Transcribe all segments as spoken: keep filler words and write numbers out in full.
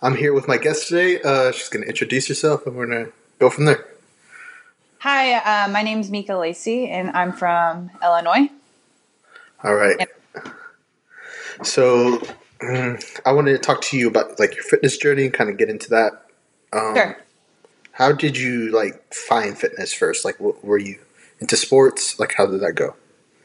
I'm here with my guest today. Uh, she's going to introduce herself, and we're going to go from there. Hi, uh, my name's Mika Lacey, and I'm from Illinois. All right. And- so um, I wanted to talk to you about like your fitness journey and kind of get into that. Um, sure. How did you like find fitness first? Like, w- were you into sports? Like, how did that go?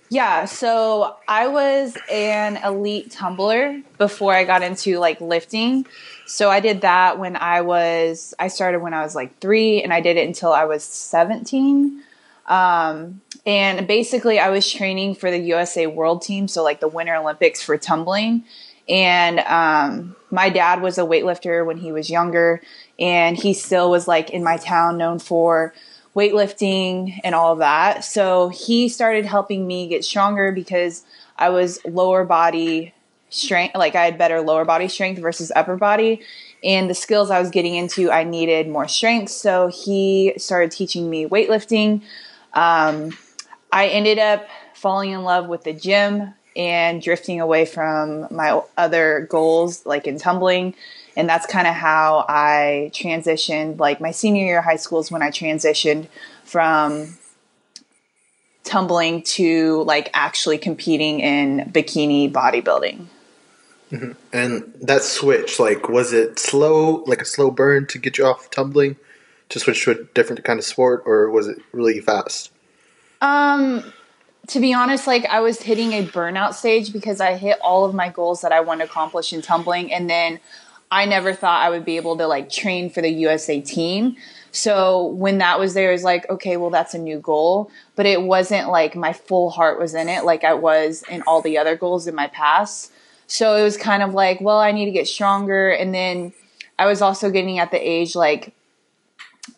Yeah, so I was an elite tumbler before I got into like lifting. So I did that when I was, I started when I was like three, and I did it until I was seventeen. Um, and basically I was training for the U S A World team, so like the Winter Olympics for tumbling. And um, my dad was a weightlifter when he was younger, and he still was like in my town known for weightlifting and all of that. So he started helping me get stronger because I was lower body strength, like I had better lower body strength versus upper body, and the skills I was getting into, I needed more strength. So he started teaching me weightlifting. Um, I ended up falling in love with the gym and drifting away from my other goals, like in tumbling. And that's kind of how I transitioned. Like my senior year of high school is when I transitioned from tumbling to like actually competing in bikini bodybuilding. Mm-hmm. And that switch, like, was it slow, like a slow burn to get you off tumbling to switch to a different kind of sport, or was it really fast? Um, to be honest, like I was hitting a burnout stage because I hit all of my goals that I want to accomplish in tumbling, and then I never thought I would be able to like train for the U S A team. So when that was there, it was like, okay, well, that's a new goal, but it wasn't like my full heart was in it, like I was in all the other goals in my past. So it was kind of like, well, I need to get stronger. And then I was also getting at the age, like,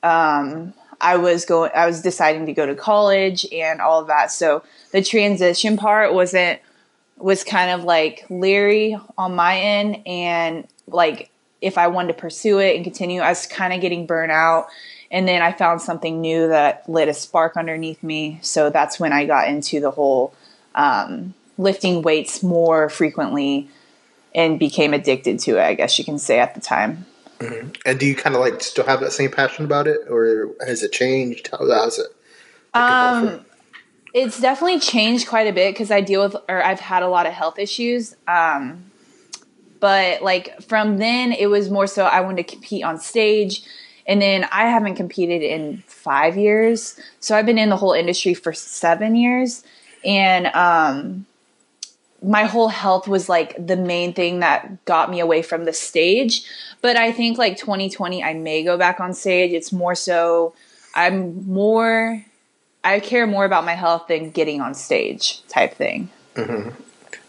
um, I was going, I was deciding to go to college and all of that. So the transition part wasn't, was kind of like leery on my end. And like if I wanted to pursue it and continue, I was kind of getting burnt out. And then I found something new that lit a spark underneath me. So that's when I got into the whole um, lifting weights more frequently and became addicted to it, I guess you can say, at the time. Mm-hmm. And do you kind of like still have that same passion about it, or has it changed? How has it? Um, it's definitely changed quite a bit because I deal with, or I've had a lot of health issues. Um, But like from then, it was more so I wanted to compete on stage. And then I haven't competed in five years. So I've been in the whole industry for seven years. And um, my whole health was like the main thing that got me away from the stage. But I think like twenty twenty, I may go back on stage. It's more so I'm more, I care more about my health than getting on stage type thing. Mm-hmm.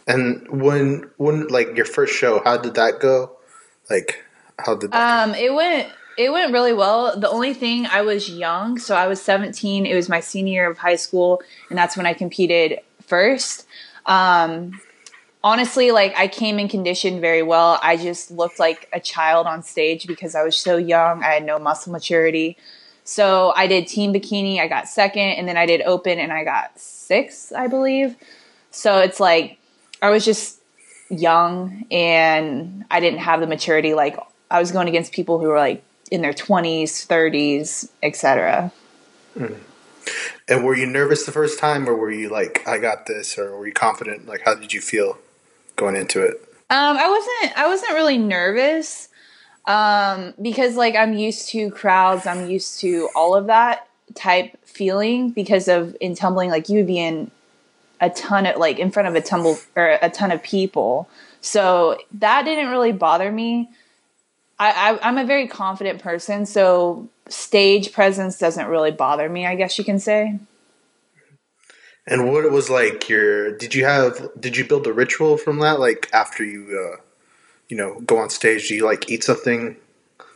And when, when like your first show, how did that go? Like, how did that um, go? It went, it went really well. The only thing, I was young. So I was seventeen. It was my senior year of high school. And that's when I competed first. Um, honestly, like I came in conditioned very well. I just looked like a child on stage because I was so young. I had no muscle maturity. So I did team bikini. I got second. And then I did open and I got sixth, I believe. So it's like, I was just young and I didn't have the maturity. Like I was going against people who were like in their twenties, thirties, et cetera. Mm. And were you nervous the first time, or were you like, I got this, or were you confident? Like, how did you feel going into it? Um, I wasn't, I wasn't really nervous um, because like I'm used to crowds. I'm used to all of that type feeling because of in tumbling, like you would be in a ton of like in front of a tumble or a ton of people. So that didn't really bother me. I, I I'm a very confident person. So stage presence doesn't really bother me, I guess you can say. And what it was like your, did you have, did you build a ritual from that? Like after you, uh, you know, go on stage, do you like eat something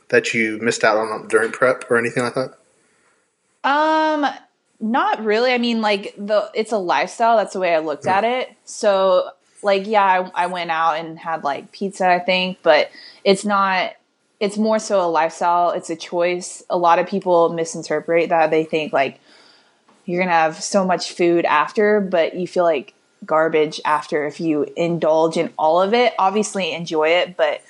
that you missed out on during prep or anything like that? Um, Not really. I mean, like the, it's a lifestyle. That's the way I looked at it. So like, yeah, I, I went out and had like pizza, I think, but it's not, it's more so a lifestyle. It's a choice. A lot of people misinterpret that. They think like you're going to have so much food after, but you feel like garbage after if you indulge in all of it. Obviously enjoy it, but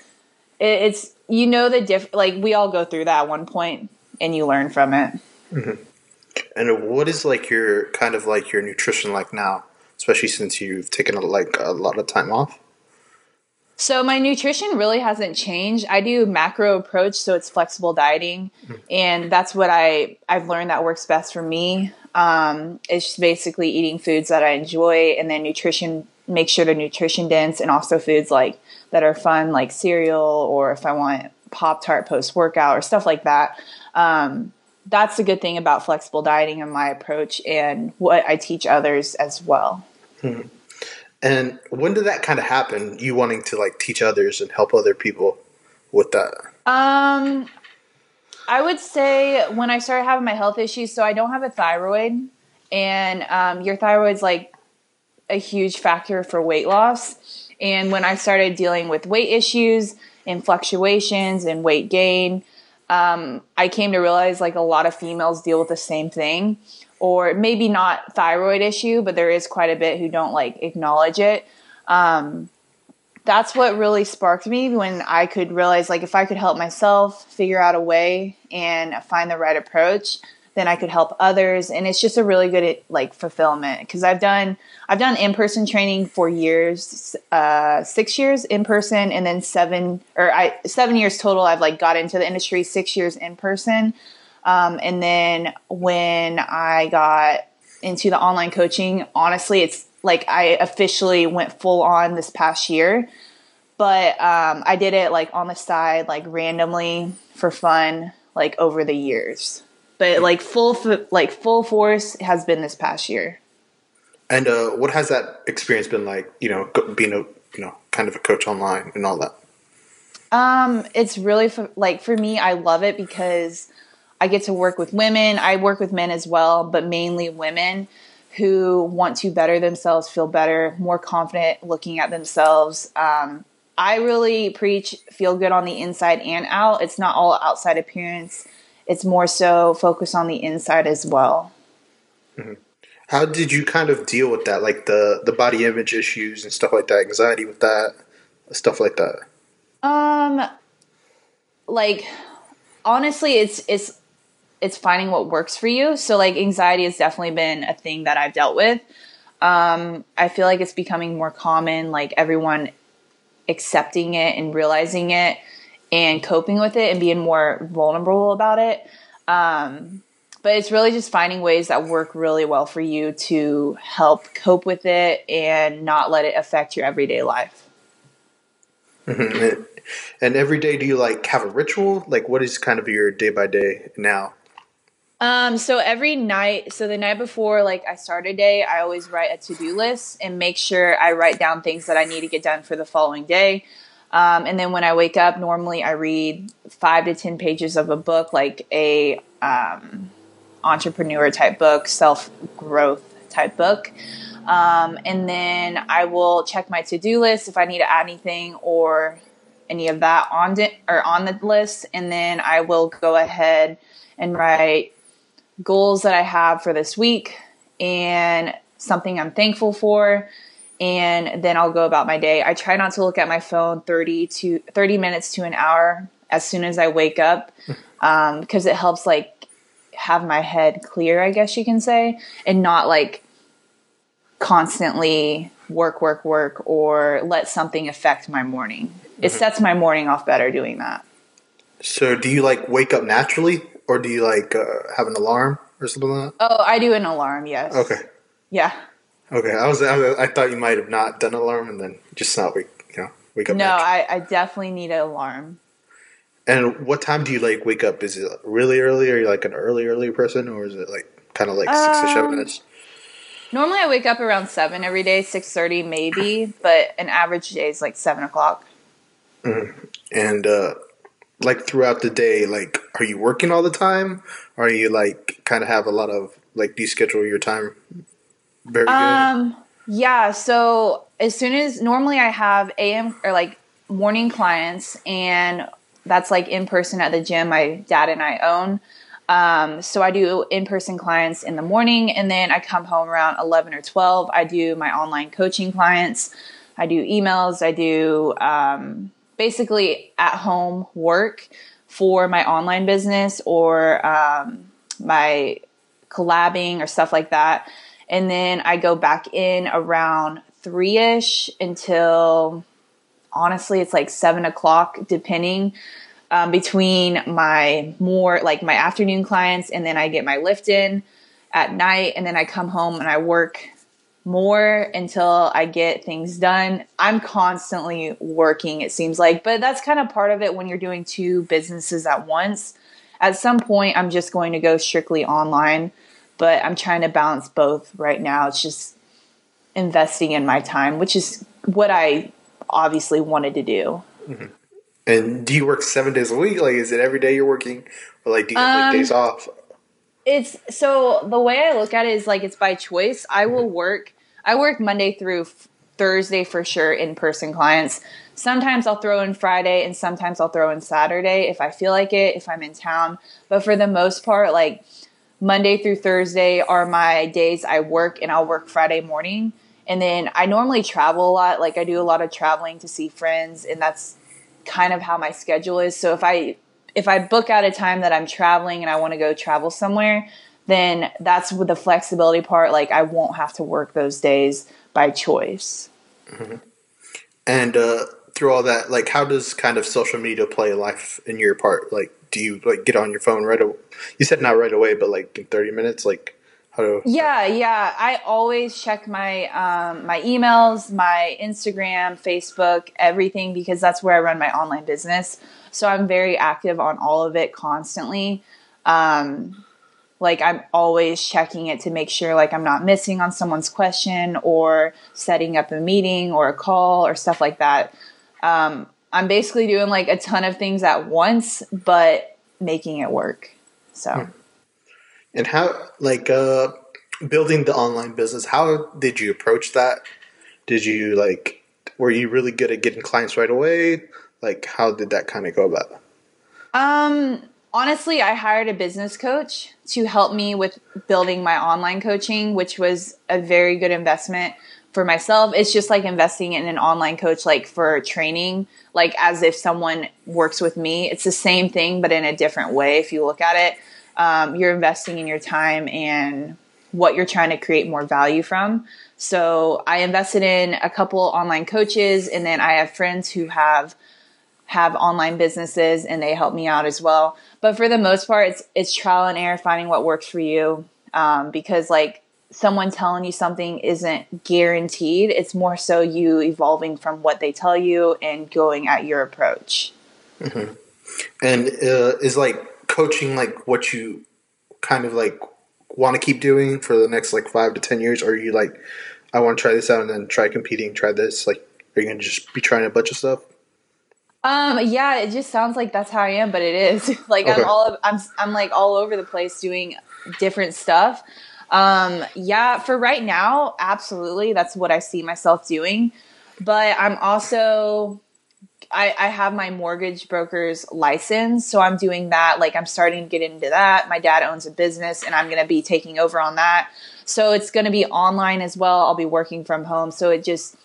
it, it's you know the diff. Like, we all go through that at one point, and you learn from it. Mm-hmm. And what is like your kind of like your nutrition like now, especially since you've taken like a lot of time off? So my nutrition really hasn't changed. I do macro approach, so it's flexible dieting, and that's what I, I've learned that works best for me. Um, it's just basically eating foods that I enjoy, and then nutrition, make sure to nutrition dense, and also foods like that are fun, like cereal, or if I want Pop-Tart post-workout or stuff like that. Um, that's the good thing about flexible dieting and my approach and what I teach others as well. Hmm. And when did that kind of happen, you wanting to, like, teach others and help other people with that? Um, I would say when I started having my health issues. So I don't have a thyroid, and um, your thyroid's, like, a huge factor for weight loss. And when I started dealing with weight issues and fluctuations and weight gain, um, I came to realize, like, a lot of females deal with the same thing. Or maybe not thyroid issue, but there is quite a bit who don't, like, acknowledge it. Um, that's what really sparked me, when I could realize, like, if I could help myself figure out a way and find the right approach, then I could help others. And it's just a really good, like, fulfillment, because I've done I've done in-person training for years, uh, six years in person, and then seven or I seven years total. I've, like, got into the industry six years in person. Um, and then when I got into the online coaching, honestly, it's like I officially went full on this past year, but um, I did it, like, on the side, like, randomly for fun, like, over the years. But, like, full like full force has been this past year. And uh, what has that experience been like? You know, being a you know kind of a coach online and all that. Um, it's really like for me, I love it because I get to work with women. I work with men as well, but mainly women who want to better themselves, feel better, more confident looking at themselves. Um, I really preach feel good on the inside and out. It's not all outside appearance. It's more so focused on the inside as well. Mm-hmm. How did you kind of deal with that? Like the, the body image issues and stuff like that, anxiety with that, stuff like that? Um, like, honestly, it's, it's, it's finding what works for you. So, like, anxiety has definitely been a thing that I've dealt with. Um, I feel like it's becoming more common, like, everyone accepting it and realizing it and coping with it and being more vulnerable about it. Um, but it's really just finding ways that work really well for you to help cope with it and not let it affect your everyday life. And every day, do you, like, have a ritual? Like, what is kind of your day by day now? Um, so every night, so the night before, like, I start a day, I always write a to-do list and make sure I write down things that I need to get done for the following day. Um, and then when I wake up, normally I read five to ten pages of a book, like a um, entrepreneur type book, self-growth type book. Um, and then I will check my to-do list if I need to add anything or any of that on di- or on the list. And then I will go ahead and write goals that I have for this week and something I'm thankful for. And then I'll go about my day. I try not to look at my phone thirty to thirty minutes to an hour as soon as I wake up. Um, 'cause it helps, like, have my head clear, I guess you can say, and not, like, constantly work, work, work, or let something affect my morning. It sets my morning off better doing that. So do you, like, wake up naturally, or do you, like, uh, have an alarm or something like that? Oh, I do an alarm, yes. Okay. Yeah. Okay. I was I, I thought you might have not done an alarm and then just not wake, you know, wake up No, I, I definitely need an alarm. And what time do you, like, wake up? Is it really early? Are you, like, an early, early person, or is it, like, kind of like um, six or seven minutes? Normally I wake up around seven every day, six thirty maybe, but an average day is, like, seven o'clock. Mm-hmm. And, uh, like, throughout the day, like, are you working all the time? Or are you, like, kind of have a lot of, like, do you schedule your time very good? Um, yeah. So as soon as, normally I have A M or, like, morning clients, and that's, like, in person at the gym my dad and I own. Um, so I do in-person clients in the morning, and then I come home around eleven or twelve. I do my online coaching clients. I do emails. I do, um, basically at home work for my online business or um, my collabing or stuff like that. And then I go back in around three-ish until, honestly, it's like seven o'clock, depending um, between my more like my afternoon clients, and then I get my lift in at night, and then I come home and I work more until I get things done. I'm constantly working, it seems like, but that's kind of part of it when you're doing two businesses at once. At some point, I'm just going to go strictly online, but I'm trying to balance both right now. It's just investing in my time, which is what I obviously wanted to do. Mm-hmm. And do you work seven days a week? Like, is it every day you're working, or like do you have um, like days off? It's so the way I look at it is like it's by choice. I will work. I work Monday through f- Thursday for sure, in-person clients. Sometimes I'll throw in Friday, and sometimes I'll throw in Saturday if I feel like it, if I'm in town. But for the most part, like Monday through Thursday are my days I work, and I'll work Friday morning. And then I normally travel a lot. Like I do a lot of traveling to see friends, and that's kind of how my schedule is. So if I if I book out a time that I'm traveling and I want to go travel somewhere, then that's with the flexibility part. Like I won't have to work those days by choice. Mm-hmm. And uh, through all that, like how does kind of social media play life in your part? Like, do you like get on your phone right away? You said not right away, but like in thirty minutes, like how do? Yeah. Yeah. I always check my, um, my emails, my Instagram, Facebook, everything, because that's where I run my online business. So I'm very active on all of it constantly. Um, like I'm always checking it to make sure like I'm not missing on someone's question or setting up a meeting or a call or stuff like that. Um, I'm basically doing like a ton of things at once, but making it work. So. And how, like, uh, building the online business, how did you approach that? Did you like, were you really good at getting clients right away? Like, how did that kind of go about? Um, honestly, I hired a business coach to help me with building my online coaching, which was a very good investment for myself. It's just like investing in an online coach, like for training, like as if someone works with me. It's the same thing, but in a different way. If you look at it, um, you're investing in your time and what you're trying to create more value from. So I invested in a couple online coaches, and then I have friends who have have online businesses, and they help me out as well. But for the most part, it's, it's trial and error, finding what works for you. Um, because like someone telling you something isn't guaranteed. It's more so you evolving from what they tell you and going at your approach. Mm-hmm. And, uh, is like coaching, like what you kind of like want to keep doing for the next like five to ten years? Or are you like, I want to try this out and then try competing, try this. Like, are you going to just be trying a bunch of stuff? Um, yeah, it just sounds like that's how I am, but it is like, okay. I'm all, I'm, I'm like all over the place doing different stuff. Um, yeah, for right now, absolutely. That's what I see myself doing, but I'm also, I, I have my mortgage broker's license. So I'm doing that. Like I'm starting to get into that. My dad owns a business, and I'm going to be taking over on that. So it's going to be online as well. I'll be working from home. So it just,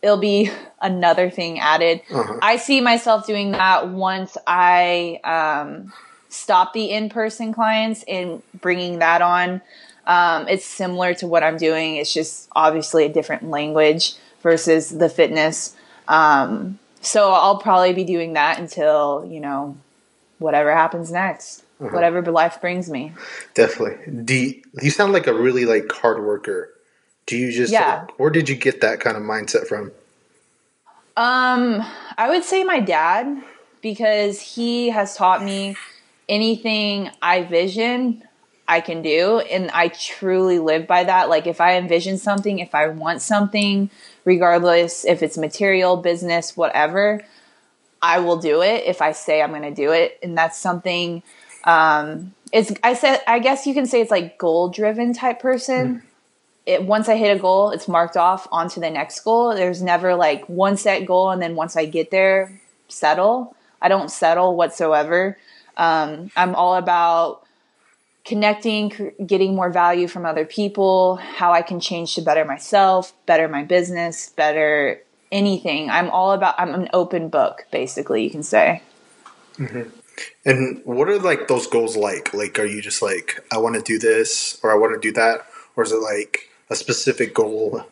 it'll be another thing added. Uh-huh. I see myself doing that once I um, stop the in-person clients and bringing that on. Um, it's similar to what I'm doing. It's just obviously a different language versus the fitness. Um, so I'll probably be doing that until, you know, whatever happens next, uh-huh. whatever life brings me. Definitely. Do you, you sound like a really like hard worker. Do you just, yeah. like, where did you get that kind of mindset from? Um, I would say my dad, because he has taught me anything I vision, I can do. And I truly live by that. Like if I envision something, if I want something, regardless if it's material, business, whatever, I will do it if I say I'm going to do it. And that's something, um, it's, I said, I guess you can say it's like goal driven type person. Mm. It, once I hit a goal, it's marked off onto the next goal. There's never like one set goal, and then once I get there, settle. I don't settle whatsoever. Um, I'm all about connecting, cr- getting more value from other people, how I can change to better myself, better my business, better anything. I'm all about, I'm an open book, basically, you can say. Mm-hmm. And what are like those goals like? Like, are you just like, I want to do this or I want to do that? Or is it like a specific goal?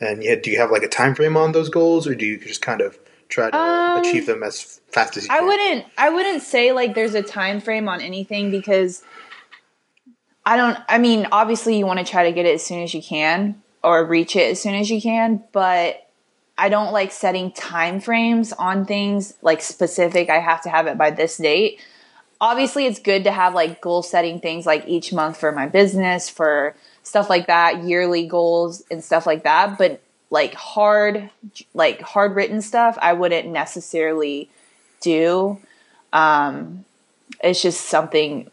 And yeah, do you have like a time frame on those goals, or do you just kind of try to um, achieve them as fast as you can? I wouldn't, I wouldn't say like there's a time frame on anything, because I don't, I mean, obviously you want to try to get it as soon as you can or reach it as soon as you can, but I don't like setting time frames on things like specific. I have to have it by this date. Obviously, it's good to have like goal setting things like each month for my business, for stuff like that, yearly goals and stuff like that. But like hard, like hard written stuff, I wouldn't necessarily do. Um, it's just something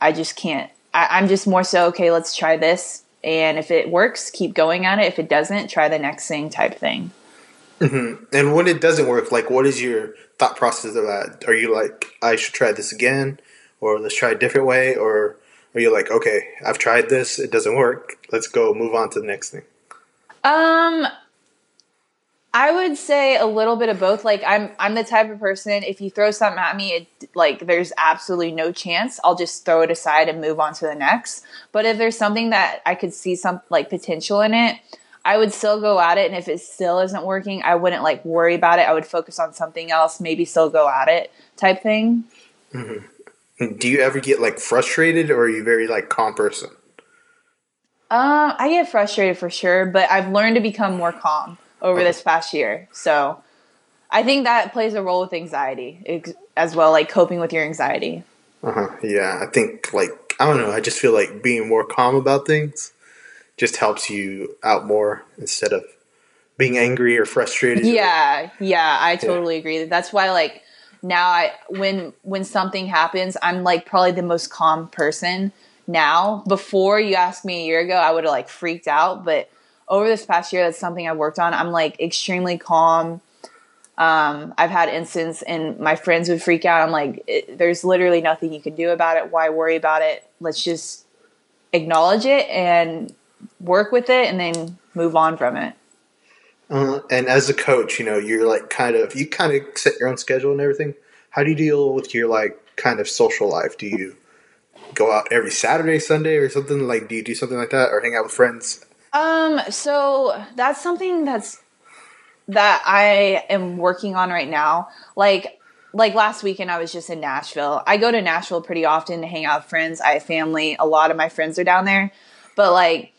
I just can't. I, I'm just more so, okay, let's try this. And if it works, keep going at it. If it doesn't, try the next thing type thing. Mm-hmm. And when it doesn't work, like, what is your thought process of that? Are you like, I should try this again, or let's try a different way? Or are you like, okay, I've tried this, it doesn't work, let's go move on to the next thing? Um, I would say a little bit of both. Like, I'm I'm the type of person, if you throw something at me, it, like, there's absolutely no chance. I'll just throw it aside and move on to the next. But if there's something that I could see some like potential in it, I would still go at it, and if it still isn't working, I wouldn't like worry about it. I would focus on something else, maybe still go at it type thing. Mm-hmm. Do you ever get like frustrated, or are you very like calm person? Um, I get frustrated for sure, but I've learned to become more calm over okay. this past year. So I think that plays a role with anxiety as well, like coping with your anxiety. Uh-huh. Yeah, I think like, I don't know, I just feel like being more calm about things just helps you out more instead of being angry or frustrated. Yeah, yeah, I totally yeah. agree. That's why, like, now I when when something happens, I'm, like, probably the most calm person now. Before, you asked me a year ago, I would have, like, freaked out. But over this past year, that's something I've worked on. I'm, like, extremely calm. Um, I've had instances, and my friends would freak out. I'm like, it, there's literally nothing you can do about it. Why worry about it? Let's just acknowledge it and work with it, and then move on from it. Uh, and as a coach, you know, you're like kind of, you kind of set your own schedule and everything. How do you deal with your like kind of social life? Do you go out every Saturday, Sunday or something? Like, do you do something like that, or hang out with friends? Um, so that's something that's, that I am working on right now. Like, like last weekend I was just in Nashville. I go to Nashville pretty often to hang out with friends. I have family. A lot of my friends are down there, but like,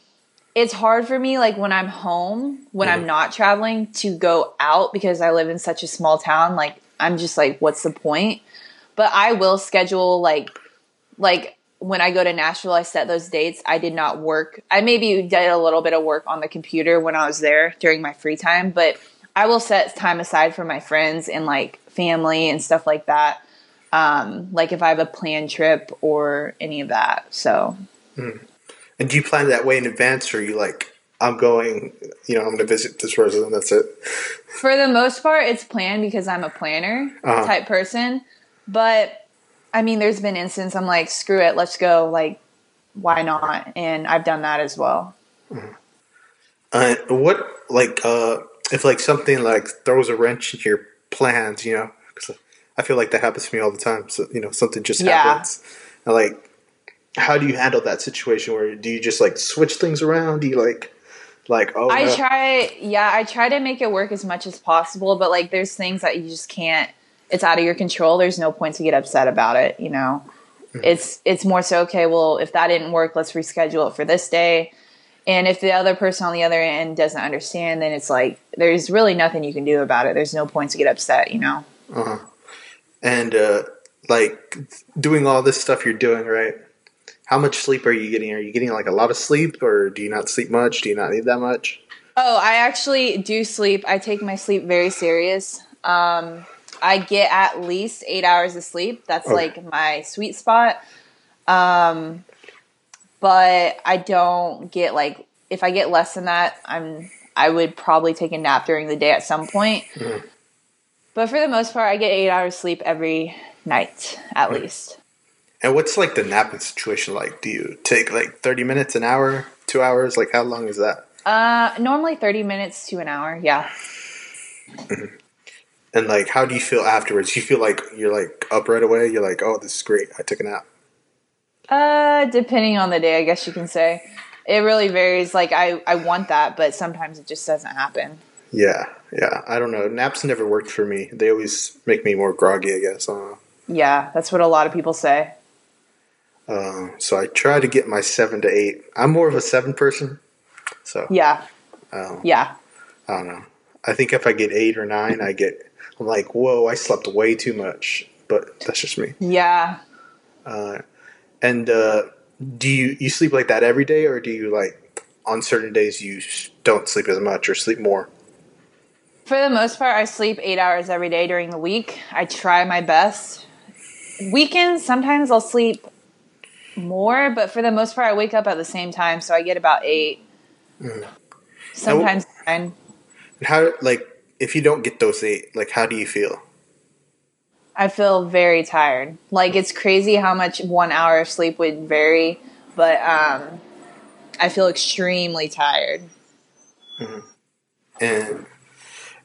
it's hard for me, like, when I'm home, when mm-hmm. I'm not traveling, to go out because I live in such a small town. Like, I'm just like, what's the point? But I will schedule, like, like when I go to Nashville, I set those dates. I did not work. I maybe did a little bit of work on the computer when I was there during my free time. But I will set time aside for my friends and, like, family and stuff like that. Um, like, if I have a planned trip or any of that. So mm. And do you plan that way in advance, or are you like, I'm going, you know, I'm going to visit this person and that's it? For the most part, it's planned because I'm a planner uh-huh. type person. But, I mean, there's been instances I'm like, screw it, let's go. Like, why not? And I've done that as well. Mm-hmm. Uh, what, like, uh, if, like, something, like, throws a wrench in your plans, you know? Because I feel like that happens to me all the time. So, you know, something just yeah. happens. And, like, how do you handle that situation? Where do you just like switch things around? Do you like, like, oh, I no. try. Yeah. I try to make it work as much as possible, but like, there's things that you just can't, it's out of your control. There's no point to get upset about it. You know, mm-hmm. it's, it's more so, okay, well, if that didn't work, let's reschedule it for this day. And if the other person on the other end doesn't understand, then it's like, there's really nothing you can do about it. There's no point to get upset, you know? Uh-huh. And, uh, like doing all this stuff you're doing, right? How much sleep are you getting? Are you getting like a lot of sleep, or do you not sleep much? Do you not need that much? Oh, I actually do sleep. I take my sleep very serious. Um, I get at least eight hours of sleep. That's okay. like my sweet spot. Um, but I don't get like, if I get less than that, I'm, I would probably take a nap during the day at some point. Mm. But for the most part, I get eight hours sleep every night at mm. least. And what's, like, the napping situation like? Do you take, like, thirty minutes, an hour, two hours? Like, how long is that? Uh, normally thirty minutes to an hour, yeah. Mm-hmm. And like, how do you feel afterwards? You feel like you're like up right away. You're like, oh, this is great. I took a nap. Uh, depending on the day, I guess you can say. It really varies. Like I, I want that, but sometimes it just doesn't happen. Yeah. Yeah. I don't know. Naps never worked for me. They always make me more groggy, I guess. I don't know. Yeah. That's what a lot of people say. Um, uh, so I try to get my seven to eight. I'm more of a seven person. So yeah. Um, yeah. I don't know. I think if I get eight or nine, I get, I'm like, whoa, I slept way too much, but that's just me. Yeah. Uh, and, uh, do you, you sleep like that every day, or do you like on certain days you don't sleep as much or sleep more? For the most part, I sleep eight hours every day during the week. I try my best. Weekends, sometimes I'll sleep more, but for the most part, I wake up at the same time, so I get about eight. Mm. Sometimes now, nine. How, like, if you don't get those eight, like, how do you feel? I feel very tired. Like, it's crazy how much one hour of sleep would vary, but um, I feel extremely tired. Mm-hmm. And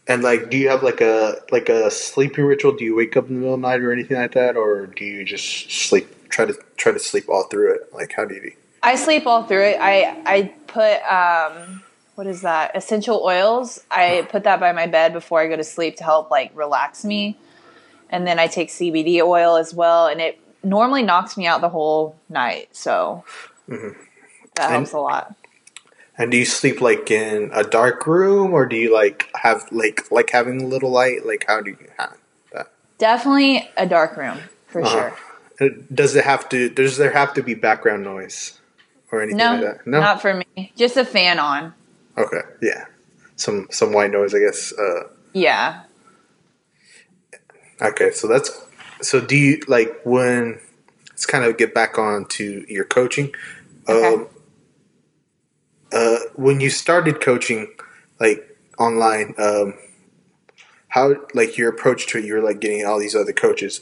and like, do you have like a like a sleeping ritual? Do you wake up in the middle of the night or anything like that, or do you just sleep? Try to try to sleep all through it. Like, how do you? I sleep all through it. I I put um, what is that? Essential oils. I put that by my bed before I go to sleep to help like relax me. And then I take C B D oil as well, and it normally knocks me out the whole night, so mm-hmm. that helps and, a lot. And do you sleep like in a dark room, or do you like have like like having a little light? Like, how do you have that? Definitely a dark room for uh-huh. sure. Does it have to? Does there have to be background noise or anything no, like that? No, not for me. Just a fan on. Okay, yeah, some some white noise, I guess. Uh, yeah. Okay, so that's so. Do you like when? Let's kind of get back on to your coaching. Okay. Um, uh, when you started coaching, like online, um, how like your approach to it? You were like getting all these other coaches.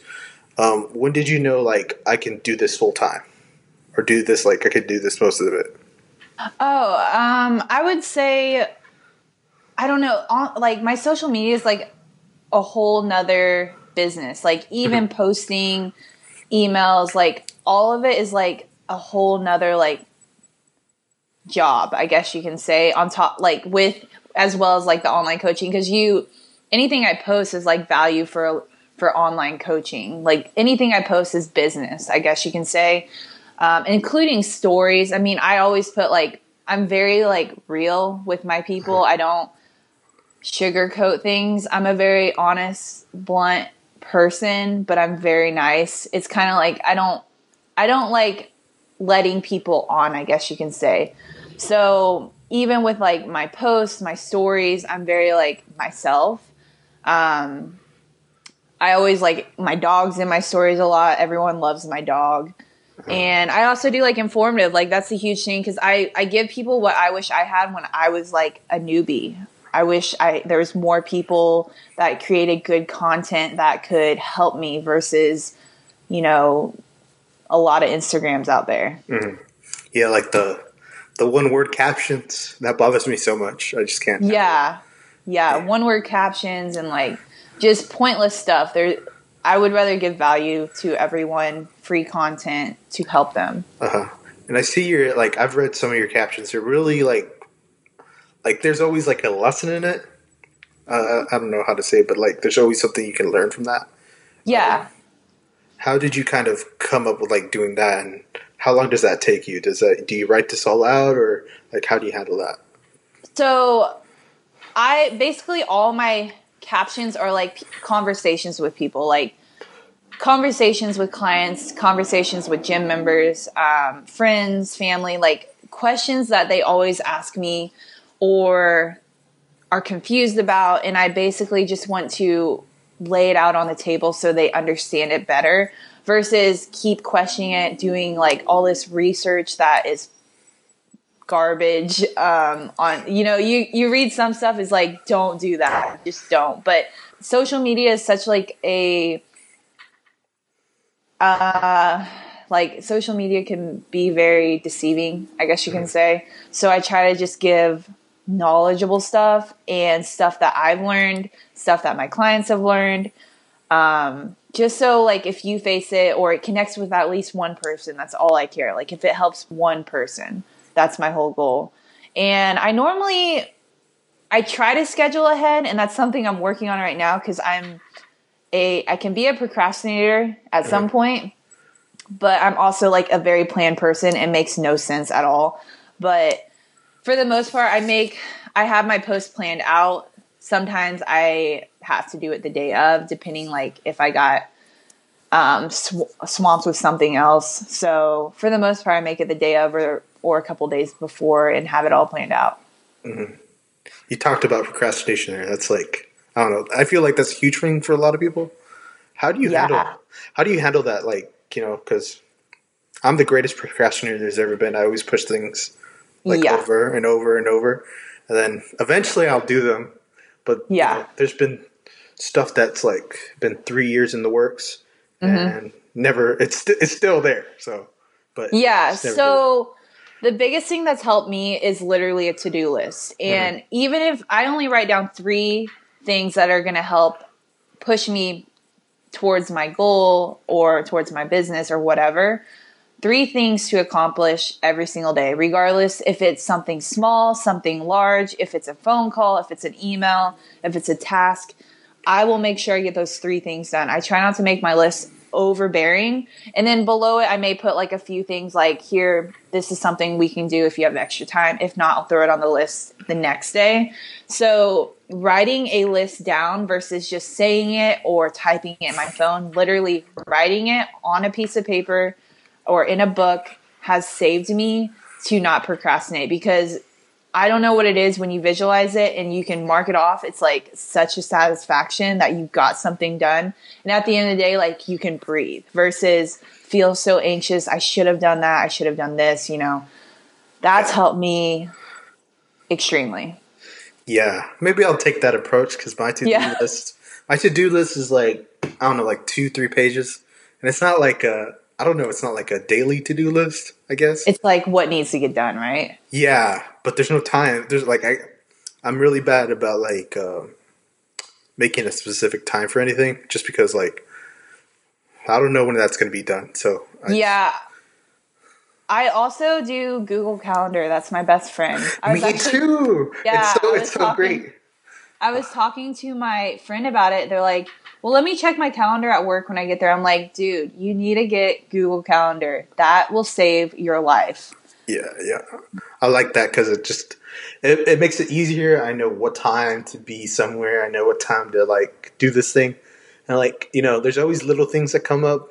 Um, when did you know like I can do this full time, or do this like I could do this most of it? Oh, um, I would say I don't know. On, like my social media is like a whole nother business, like even mm-hmm. posting emails, like all of it is like a whole nother like job, I guess you can say, on top, like with, as well as like the online coaching. Cause you, anything I post is like value for, for online coaching. Like anything I post is business, I guess you can say, um, including stories. I mean, I always put like, I'm very like real with my people. Mm-hmm. I don't sugarcoat things. I'm a very honest, blunt person, but I'm very nice. It's kind of like I don't I don't like letting people on, I guess you can say. So even with like my posts, my stories, I'm very like myself. Um I always like my dog's in my stories a lot. Everyone loves my dog. And I also do like informative. Like that's a huge thing because I I give people what I wish I had when I was like a newbie. I wish I there was more people that created good content that could help me versus, you know, a lot of Instagrams out there. Mm-hmm. Yeah, like the the one word captions that bothers me so much. I just can't. Yeah, yeah, yeah, one word captions and like just pointless stuff. There, I would rather give value to everyone, free content to help them. Uh huh. And I see your like I've read some of your captions. They're really like. Like, there's always, like, a lesson in it. Uh, I don't know how to say it, but, like, there's always something you can learn from that. Yeah. Um, how did you kind of come up with, like, doing that, and how long does that take you? Does that, do you write this all out, or, like, how do you handle that? So, I, basically, all my captions are, like, conversations with people. Like, conversations with clients, conversations with gym members, um, friends, family, like, questions that they always ask me or are confused about, and I basically just want to lay it out on the table so they understand it better versus keep questioning it, doing like all this research that is garbage. Um, on you know, you you read some stuff is like, don't do that, just don't. But social media is such like a uh, like social media can be very deceiving, I guess you can say. So I try to just give knowledgeable stuff and stuff that I've learned, stuff that my clients have learned. Um, just so like if you face it or it connects with at least one person, that's all I care. Like if it helps one person, that's my whole goal. And I normally, I try to schedule ahead, and that's something I'm working on right now because I'm a, I can be a procrastinator at some point, but I'm also like a very planned person. It makes no sense at all. But for the most part, I make, I have my post planned out. Sometimes I have to do it the day of, depending like if I got um, sw- swamped with something else. So for the most part, I make it the day of or, or a couple days before and have it all planned out. Mm-hmm. You talked about procrastination there. That's like, I don't know. I feel like that's a huge thing for a lot of people. How do you yeah. handle, how do you handle that? Like, you know, cause I'm the greatest procrastinator there's ever been. I always push things like yeah. over and over and over. And then eventually I'll do them. But yeah. you know, there's been stuff that's like been three years in the works mm-hmm. and never, it's, st- it's still there. So, but yeah. So the biggest thing that's helped me is literally a to-do list. And mm-hmm. even if I only write down three things that are going to help push me towards my goal or towards my business or whatever, three things to accomplish every single day, regardless if it's something small, something large, if it's a phone call, if it's an email, if it's a task, I will make sure I get those three things done. I try not to make my list overbearing. And then below it, I may put like a few things like, here, this is something we can do if you have extra time. If not, I'll throw it on the list the next day. So writing a list down versus just saying it or typing it in my phone, literally writing it on a piece of paper or in a book has saved me to not procrastinate, because I don't know what it is when you visualize it and you can mark it off. It's like such a satisfaction that you got something done. And at the end of the day, like you can breathe versus feel so anxious. I should have done that. I should have done this. You know, that's yeah. helped me extremely. Yeah. Maybe I'll take that approach. Cause my to-do yeah. list, my to-do list is like, I don't know, like two, three pages. And it's not like a, I don't know. It's not like a daily to-do list, I guess. It's like what needs to get done, right? Yeah, but there's no time. There's like I, I'm really bad about like um, making a specific time for anything, just because like I don't know when that's going to be done. So I yeah, just... I also do Google Calendar. That's my best friend. I was Me actually, too. Yeah, it's so it's so talking, great. I was talking to my friend about it. They're like, well, let me check my calendar at work when I get there. I'm like, dude, you need to get Google Calendar. That will save your life. Yeah, yeah. I like that because it just it, it makes it easier. I know what time to be somewhere. I know what time to, like, do this thing. And, like, you know, there's always little things that come up,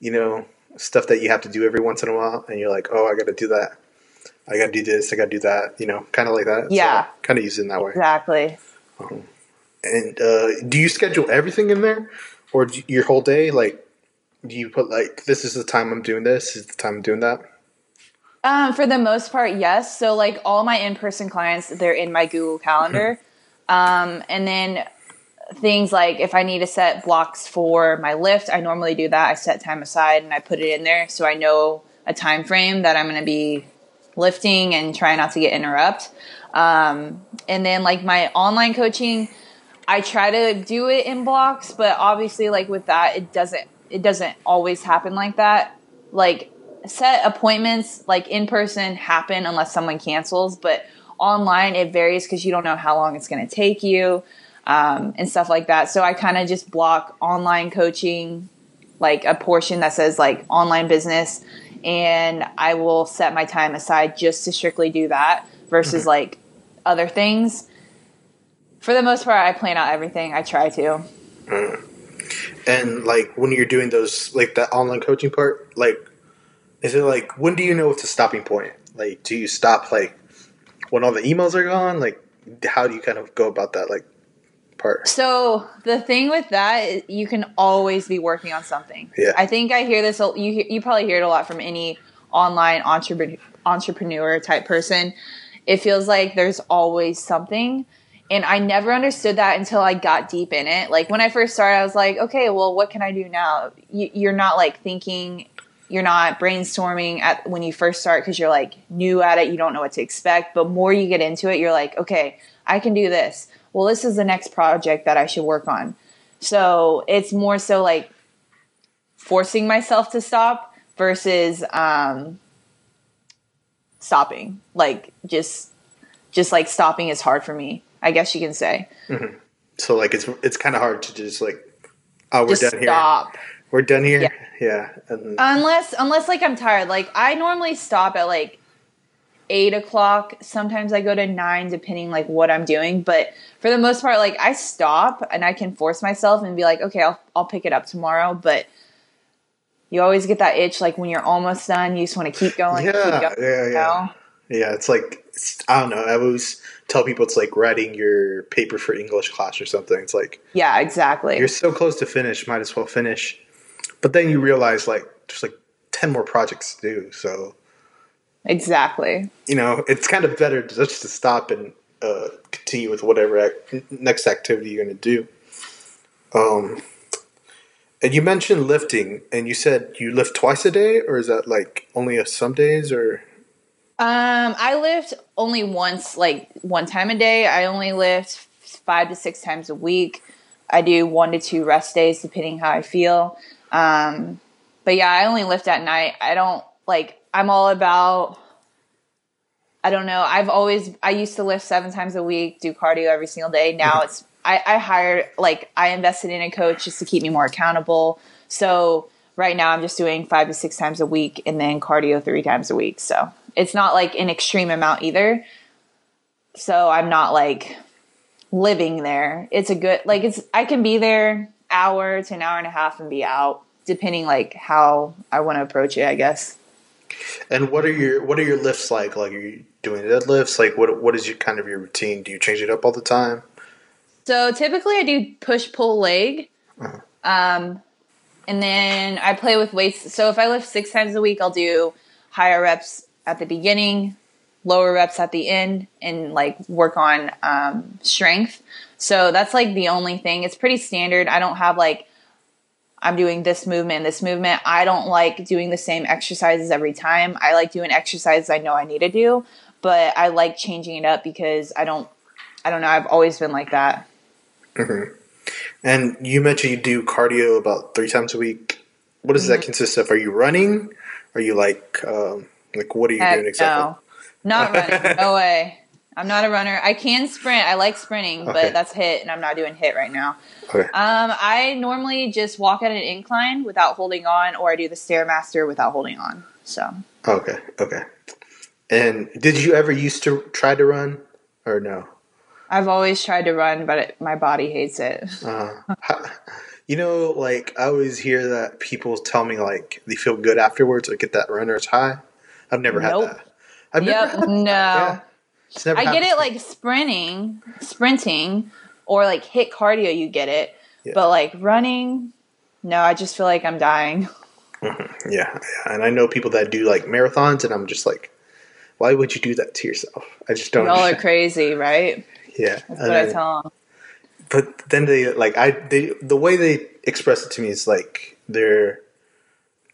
you know, stuff that you have to do every once in a while. And you're like, oh, I got to do that. I got to do this. I got to do that. You know, kind of like that. Yeah. So kind of use it in that way. Exactly. Um, And uh, do you schedule everything in there, or do you, your whole day? Like, do you put like, this is the time I'm doing this, this is the time I'm doing that? Um, for the most part, yes. So like all my in-person clients, they're in my Google Calendar. um, and then things like if I need to set blocks for my lift, I normally do that. I set time aside and I put it in there so I know a time frame that I'm going to be lifting and try not to get interrupted. Um, and then like my online coaching, I try to do it in blocks, but obviously like with that, it doesn't, it doesn't always happen like that. Like set appointments, like in person happen unless someone cancels, but online it varies because you don't know how long it's going to take you um, and stuff like that. So I kind of just block online coaching, like a portion that says like online business. And I will set my time aside just to strictly do that versus mm-hmm. like other things. For the most part, I plan out everything. I try to. Mm. And, like, when you're doing those, like, that online coaching part, like, is it, like, when do you know it's a stopping point? Like, do you stop, like, when all the emails are gone? Like, how do you kind of go about that, like, part? So, the thing with that is you can always be working on something. Yeah. I think I hear this – you you probably hear it a lot from any online entrepreneur, entrepreneur type person. It feels like there's always something. And I never understood that until I got deep in it. Like when I first started, I was like, okay, well, what can I do now? You, you're not like thinking You're not brainstorming at when you first start because you're like new at it. You don't know what to expect. But more you get into it, you're like, okay, I can do this. Well, this is the next project that I should work on. So it's more so like forcing myself to stop versus um, stopping. Like just just like stopping is hard for me, I guess you can say. Mm-hmm. So like it's it's kind of hard to just like, oh, we're just done here. Stop. We're done here. Yeah. Yeah. And unless, unless like I'm tired. Like I normally stop at like eight o'clock. Sometimes I go to nine, depending like what I'm doing. But for the most part, like I stop and I can force myself and be like, okay, I'll, I'll pick it up tomorrow. But you always get that itch. Like when you're almost done, you just want to keep going. Yeah. Keep going, yeah. You know? Yeah. Yeah. It's like, I don't know. I always tell people it's like writing your paper for English class or something. It's like, yeah, exactly. You're so close to finish. Might as well finish. But then you realize, like, there's, like, ten more projects to do, so... Exactly. You know, it's kind of better just to stop and uh, continue with whatever ac- next activity you're going to do. Um, and you mentioned lifting, and you said you lift twice a day, or is that, like, only some days, or...? Um, I lift only once, like, one time a day. I only lift five to six times a week. I do one to two rest days, depending how I feel. Um, but yeah, I only lift at night. I don't like, I'm all about, I don't know. I've always, I used to lift seven times a week, do cardio every single day. Now it's, I, I hired, like I invested in a coach just to keep me more accountable. So right now I'm just doing five to six times a week and then cardio three times a week. So it's not like an extreme amount either. So I'm not like living there. It's a good, like it's, I can be there hour to an hour and a half and be out, depending like how I want to approach it, I guess. And what are your what are your lifts like? Like, are you doing deadlifts? Like, what what is your kind of your routine? Do you change it up all the time? So typically, I do push, pull, leg, uh-huh. um, and then I play with weights. So if I lift six times a week, I'll do higher reps at the beginning, lower reps at the end, and like work on um, strength. So that's like the only thing. It's pretty standard. I don't have like, I'm doing this movement and this movement. I don't like doing the same exercises every time. I like doing exercises I know I need to do, but I like changing it up because I don't, I don't know. I've always been like that. Mm-hmm. And you mentioned you do cardio about three times a week. What does mm-hmm. that consist of? Are you running? Are you like, um, like what are you Heck doing exactly? No, not running. No way. I'm not a runner. I can sprint. I like sprinting, okay. But that's HIIT, and I'm not doing HIIT right now. Okay. Um, I normally just walk at an incline without holding on, or I do the Stairmaster without holding on. So. Okay. Okay. And did you ever used to try to run, or no? I've always tried to run, but it, my body hates it. uh, you know, like I always hear that people tell me like they feel good afterwards or get that runner's high. I've never nope. had that. I've never yep. had no. That. Yeah. I happened. Get it like sprinting, sprinting, or like HIIT cardio, you get it. Yeah. But like running, no, I just feel like I'm dying. Mm-hmm. Yeah. And I know people that do like marathons, and I'm just like, why would you do that to yourself? I just don't. Y'all are crazy, right? Yeah. That's what then, I tell them. But then they like, I, they, the way they express it to me is like they're,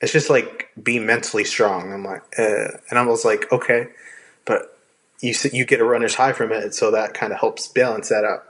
it's just like be mentally strong. I'm like, uh, and I was like, okay, but. You you get a runner's high from it, so that kind of helps balance that out.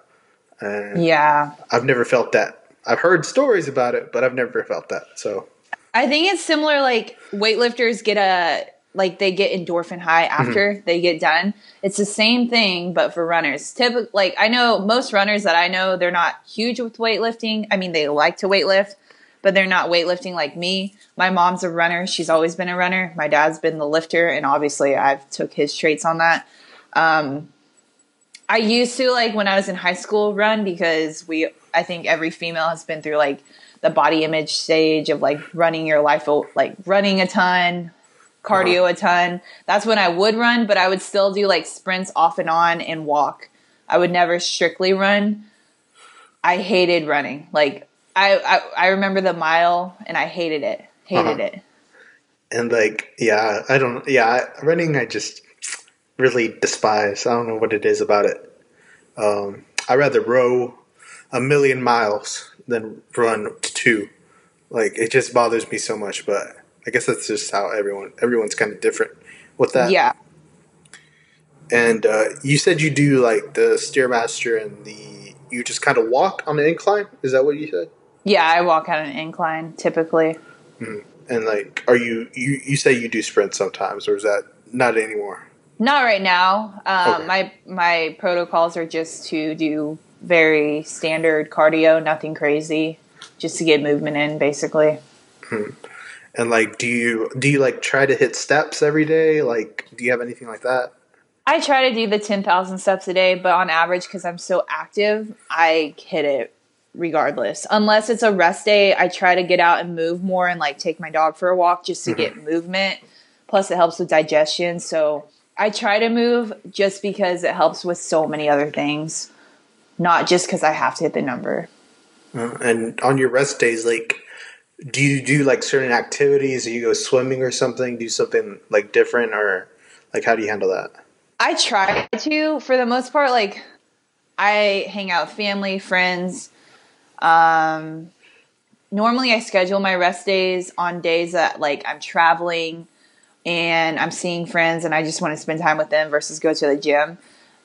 And yeah, I've never felt that. I've heard stories about it, but I've never felt that. So I think it's similar. Like weightlifters get a like they get endorphin high after mm-hmm. they get done. It's the same thing, but for runners. Typically, like I know most runners that I know, they're not huge with weightlifting. I mean, they like to weightlift, but they're not weightlifting like me. My mom's a runner; she's always been a runner. My dad's been the lifter, and obviously, I've took his traits on that. Um, I used to like when I was in high school run because we, I think every female has been through like the body image stage of like running your life, like running a ton, cardio a ton. That's when I would run, but I would still do like sprints off and on and walk. I would never strictly run. I hated running. Like I, I, I remember the mile and I hated it, hated uh-huh. it. And like, yeah, I don't, yeah, running, I just. Really despise. I don't know what it is about it. Um, I'd rather row a million miles than run two. Like, it just bothers me so much, but I guess that's just how everyone everyone's kind of different with that. Yeah. And uh, you said you do like the Stairmaster and the you just kind of walk on an incline. Is that what you said? Yeah, I walk on an incline typically. Mm. And like, are you, you you say you do sprints sometimes, or is that not anymore? Not right now. Um, okay. My my protocols are just to do very standard cardio, nothing crazy, just to get movement in, basically. Hmm. And like, do you do you like try to hit steps every day? Like, do you have anything like that? I try to do the ten thousand steps a day, but on average, because I'm so active, I hit it regardless. Unless it's a rest day, I try to get out and move more and like take my dog for a walk just to mm-hmm. get movement. Plus, it helps with digestion, so I try to move just because it helps with so many other things, not just because I have to hit the number. Uh, and on your rest days, like, do you do like certain activities? Do you go swimming or something? Do something like different, or like how do you handle that? I try to, for the most part, like I hang out with family, friends. Um, normally I schedule my rest days on days that like I'm traveling and I'm seeing friends and I just want to spend time with them versus go to the gym.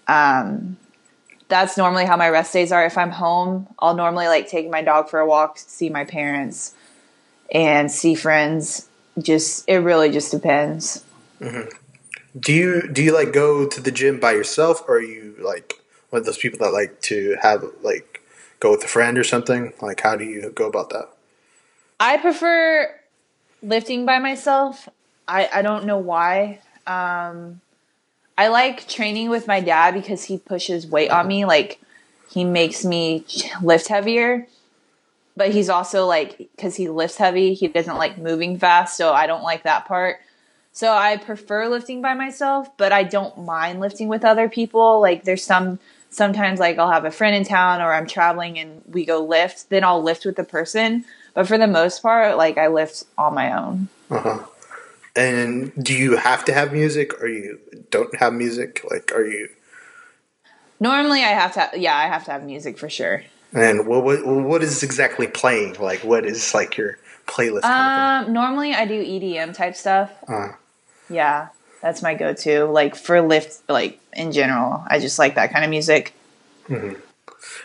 Um, that's normally how my rest days are. If I'm home, I'll normally like take my dog for a walk, see my parents and see friends. Just, it really just depends. Mm-hmm. Do you, do you like go to the gym by yourself, or are you like one of those people that like to have like go with a friend or something? Like, how do you go about that? I prefer lifting by myself. I, I don't know why. Um, I like training with my dad because he pushes weight on me. Like, he makes me lift heavier. But he's also, like, because he lifts heavy, he doesn't like moving fast. So I don't like that part. So I prefer lifting by myself, but I don't mind lifting with other people. Like, there's some – sometimes, like, I'll have a friend in town or I'm traveling and we go lift. Then I'll lift with the person. But for the most part, like, I lift on my own. Uh-huh. And do you have to have music, or you don't have music? Like, are you? Normally, I have to. Have, yeah, I have to have music for sure. And what what what is exactly playing? Like, what is like your playlist? Kind um, of thing? Normally I do E D M type stuff. Uh. Yeah, that's my go-to. Like for lift, like in general, I just like that kind of music. Mm-hmm.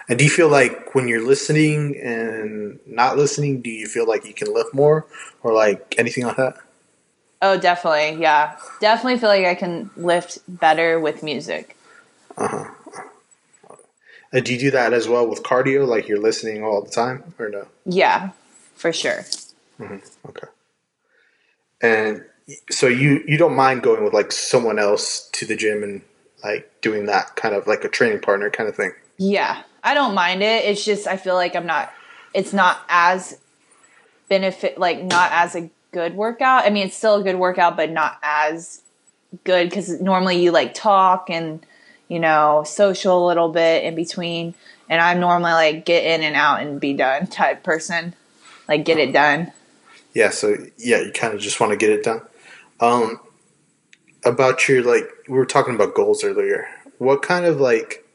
And do you feel like when you're listening and not listening, do you feel like you can lift more, or like anything like that? Oh, definitely, yeah. Definitely feel like I can lift better with music. Uh-huh. Uh, do you do that as well with cardio, like you're listening all the time, or no? Yeah, for sure. Mm-hmm. Okay. And so you, you don't mind going with, like, someone else to the gym and, like, doing that kind of, like, a training partner kind of thing? Yeah, I don't mind it. It's just I feel like I'm not – it's not as benefit – like, not as a – good workout. I mean, it's still a good workout, but not as good because normally you like talk and, you know, social a little bit in between. And I'm normally like get in and out and be done type person, like get it done. Yeah. So yeah, you kind of just want to get it done. Um, about your, like, we were talking about goals earlier. What kind of like,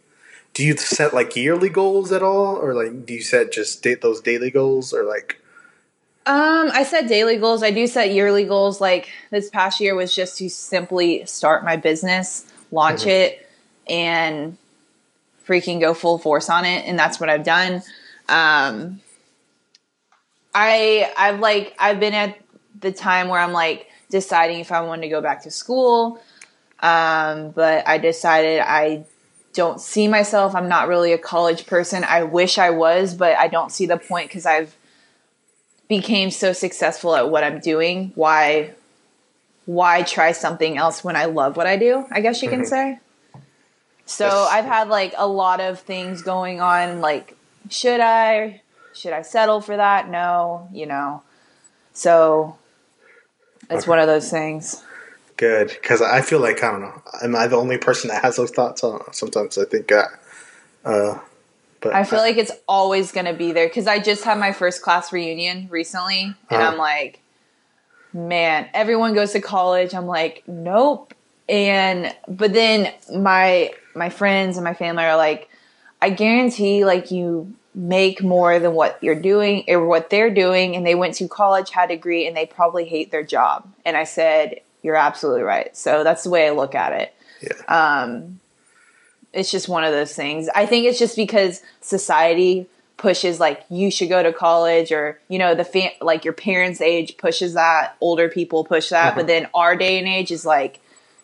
do you set like yearly goals at all? Or like, do you set just date those daily goals, or like, Um, I set daily goals. I do set yearly goals. Like this past year was just to simply start my business, launch mm-hmm. it, and freaking go full force on it. And that's what I've done. Um, I, I've like, I've been at the time where I'm like deciding if I want to go back to school. Um, but I decided I don't see myself. I'm not really a college person. I wish I was, but I don't see the point because I've became so successful at what I'm doing. Why, why try something else when I love what I do? I guess you can mm-hmm. say. So yes. I've had like a lot of things going on. Like, should I, should I settle for that? No, you know, so it's okay. One of those things. Good. Cause I feel like, I don't know. Am I the only person that has those thoughts? I don't know. Sometimes I think, uh, uh, But I feel I, like it's always going to be there because I just had my first class reunion recently, and uh-huh. I'm like, man, everyone goes to college. I'm like, nope. And but then my my friends and my family are like, I guarantee like you make more than what you're doing or what they're doing. And they went to college, had a degree, and they probably hate their job. And I said, you're absolutely right. So that's the way I look at it. Yeah. Um, it's just one of those things. I think it's just because society pushes like you should go to college, or, you know, the fa- like your parents' age pushes that, older people push that. Mm-hmm. But then our day and age is like,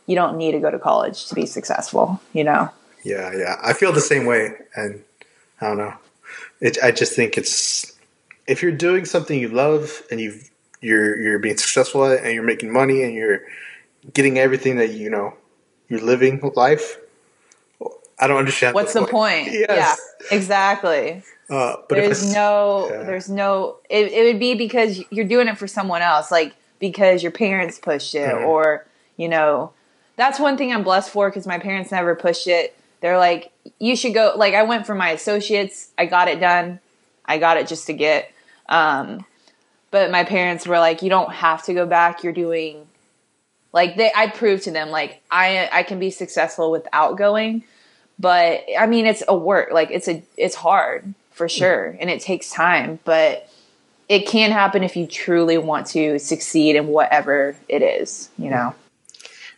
you don't need to go to college to be successful, you know? Yeah. Yeah. I feel the same way. And I don't know. It, I just think it's, if you're doing something you love and you've, you're, you're being successful at it and you're making money and you're getting everything that, you know, you're living life. I don't understand. What's the point? point? Yes. Yeah, exactly. Uh, but there's no, yeah. there's no, it, it would be because you're doing it for someone else, like because your parents pushed it mm-hmm. or, you know, that's one thing I'm blessed for. 'Cause my parents never pushed it. They're like, you should go, like I went for my associates. I got it done. I got it just to get, um, but my parents were like, you don't have to go back. You're doing like they, I proved to them, like I, I can be successful without going. But I mean, it's a work, like it's a, it's hard for sure. And it takes time, but it can happen if you truly want to succeed in whatever it is, you know?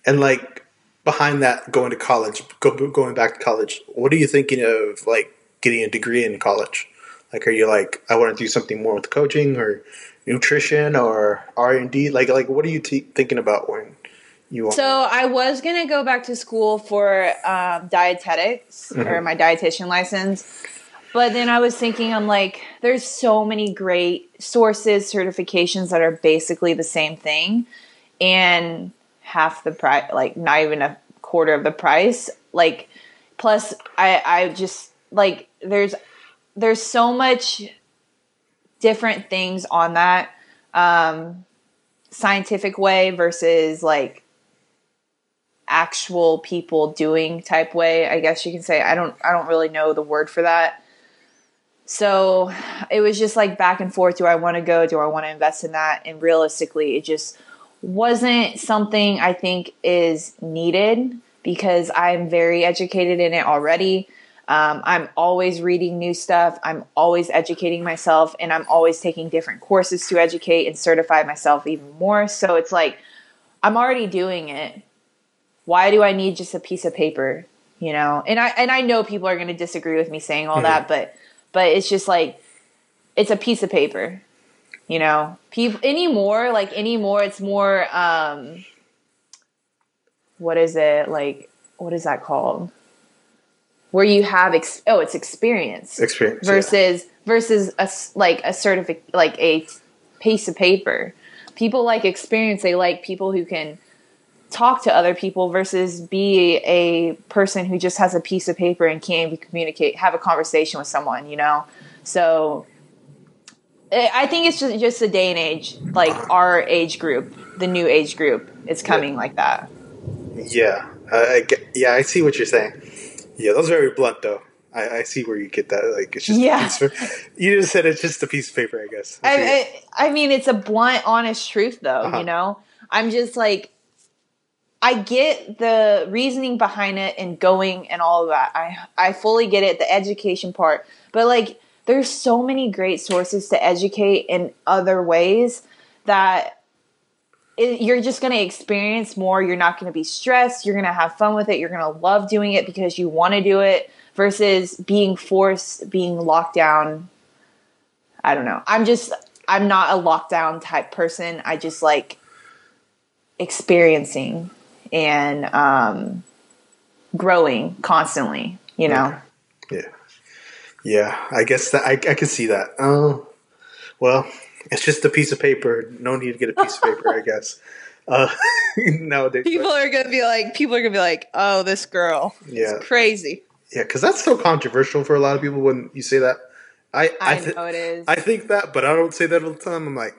And like behind that, going to college, go, going back to college, what are you thinking of like getting a degree in college? Like, are you like, I want to do something more with coaching or nutrition or R and D? Like, like what are you t- thinking about when? So I was going to go back to school for um, dietetics mm-hmm. or my dietitian license. But then I was thinking, I'm like, there's so many great sources, certifications that are basically the same thing. And half the price, like not even a quarter of the price. Like, plus I, I just like, there's, there's so much different things on that um, scientific way versus like, actual people doing type way, I guess you can say. I don't, I don't really know the word for that. So it was just like back and forth. Do I want to go? Do I want to invest in that? And realistically, it just wasn't something I think is needed because I'm very educated in it already. Um, I'm always reading new stuff. I'm always educating myself and I'm always taking different courses to educate and certify myself even more. So it's like, I'm already doing it. Why do I need just a piece of paper, you know? And I and I know people are going to disagree with me saying all mm-hmm. that, but but it's just like it's a piece of paper, you know. People anymore, like anymore, it's more. Um, what is it like? What is that called? Where you have ex- oh, it's experience, experience versus yeah. versus a like a certific like a piece of paper. People like experience. They like people who can talk to other people versus be a person who just has a piece of paper and can't communicate, have a conversation with someone, you know? So I think it's just, just the day and age, like our age group, the new age group, it's coming yeah. like that. Yeah. Uh, I get, yeah. I see what you're saying. Yeah. Those are very blunt though. I, I see where you get that. Like it's just, yeah. a piece of, you just said it's just a piece of paper, I guess. I, I, I mean, it's a blunt, honest truth though. Uh-huh. You know, I'm just like, I get the reasoning behind it and going and all of that. I, I fully get it, the education part. But, like, there's so many great sources to educate in other ways that it, you're just going to experience more. You're not going to be stressed. You're going to have fun with it. You're going to love doing it because you want to do it versus being forced, being locked down. I don't know. I'm just – I'm not a lockdown type person. I just, like, experiencing – and um, growing constantly, you know? Yeah. Yeah. I guess that I, I can see that. Oh, well, it's just a piece of paper. No need to get a piece of paper, I guess. Uh, nowadays, people but, are going to be like, people are going to be like, oh, this girl yeah. is crazy. Yeah. 'Cause that's so controversial for a lot of people when you say that. I, I, I th- know it is. I think that, but I don't say that all the time. I'm like,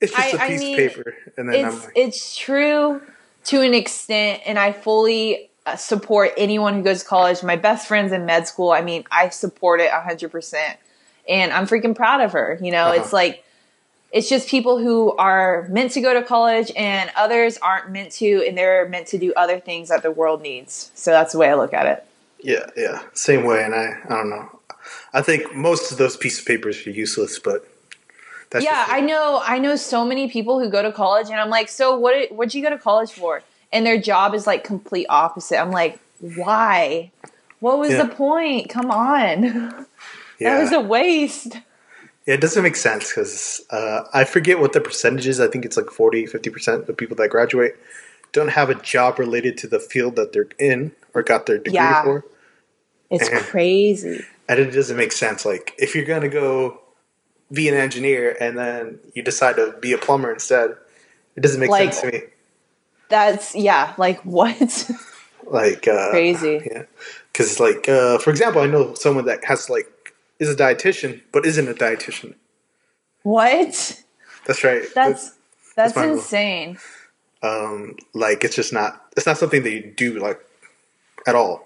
it's just I, a piece I mean, of paper. And then it's, I'm like, it's true. To an extent, and I fully support anyone who goes to college. My best friend's in med school. I mean, I support it one hundred percent. And I'm freaking proud of her. You know, uh-huh. it's like, it's just people who are meant to go to college and others aren't meant to, and they're meant to do other things that the world needs. So that's the way I look at it. Yeah, yeah. Same way. And I, I don't know. I think most of those pieces of papers are useless, but that's yeah, I know. I know so many people who go to college, and I'm like, so what? What'd you go to college for? And their job is like complete opposite. I'm like, why? What was yeah. the point? Come on, yeah. that was a waste. Yeah, it doesn't make sense because uh, I forget what the percentage is. I think it's like forty, fifty percent of people that graduate don't have a job related to the field that they're in or got their degree yeah. for. It's and, crazy. And it doesn't make sense. Like, if you're going to go be an engineer and then you decide to be a plumber instead, it doesn't make like, sense to me. That's, yeah, like, what? Like, uh, crazy. Yeah. Because, like, uh, for example, I know someone that has, like, is a dietitian, but isn't a dietitian. What? That's right. That's that's, that's insane. Um, like it's just not it's not something that you do like at all.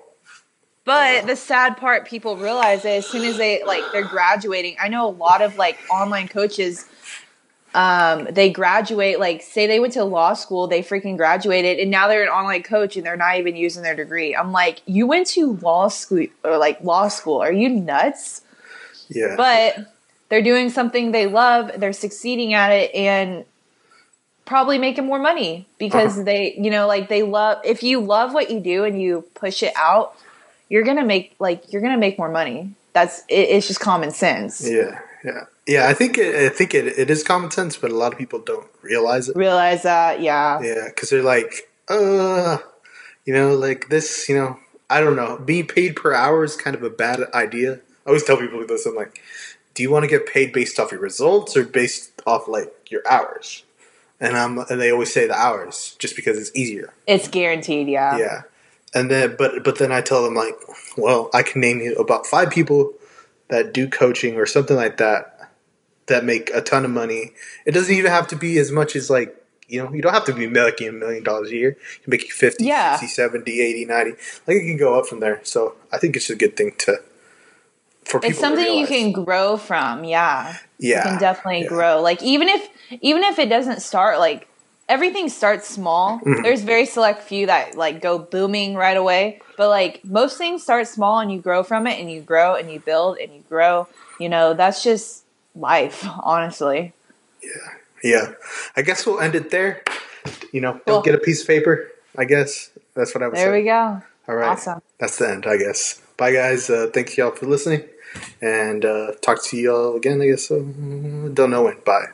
But uh, the sad part people realize is as soon as they like they're graduating. I know a lot of like online coaches. Um, they graduate like say they went to law school, they freaking graduated, and now they're an online coach and they're not even using their degree. I'm like, you went to law school or like law school? Are you nuts? Yeah. But they're doing something they love, they're succeeding at it, and probably making more money because uh-huh. they, you know, like they love, if you love what you do and you push it out, you're going to make, like, you're going to make more money. That's, it, it's just common sense. Yeah. Yeah. Yeah. I think, it, I think it, it is common sense, but a lot of people don't realize it. Realize that. Yeah. Yeah. Cause they're like, uh, you know, like this, you know, I don't know, being paid per hour is kind of a bad idea. I always tell people this. I'm like, do you want to get paid based off your results or based off like your hours? And I'm, and they always say the hours just because it's easier. It's guaranteed, yeah. Yeah, and then but but then I tell them like, well, I can name you about five people that do coaching or something like that that make a ton of money. It doesn't even have to be as much as like, you know, you don't have to be making a million dollars a year. You can make you fifty, yeah. sixty, seventy, eighty, ninety. Like it can go up from there. So I think it's a good thing to. It's something you can grow from, yeah. Yeah. You can definitely yeah. grow. Like even if even if it doesn't start, like everything starts small. Mm-hmm. There's very select few that like go booming right away. But like most things start small and you grow from it and you grow and you build and you grow. You know, that's just life, honestly. Yeah. Yeah. I guess we'll end it there. You know, cool. Don't get a piece of paper, I guess. That's what I was saying. There we go. All right. Awesome. That's the end, I guess. Bye guys. Uh, thank y'all for listening. And uh, talk to you all again, I guess. Uh, don't know when. Bye.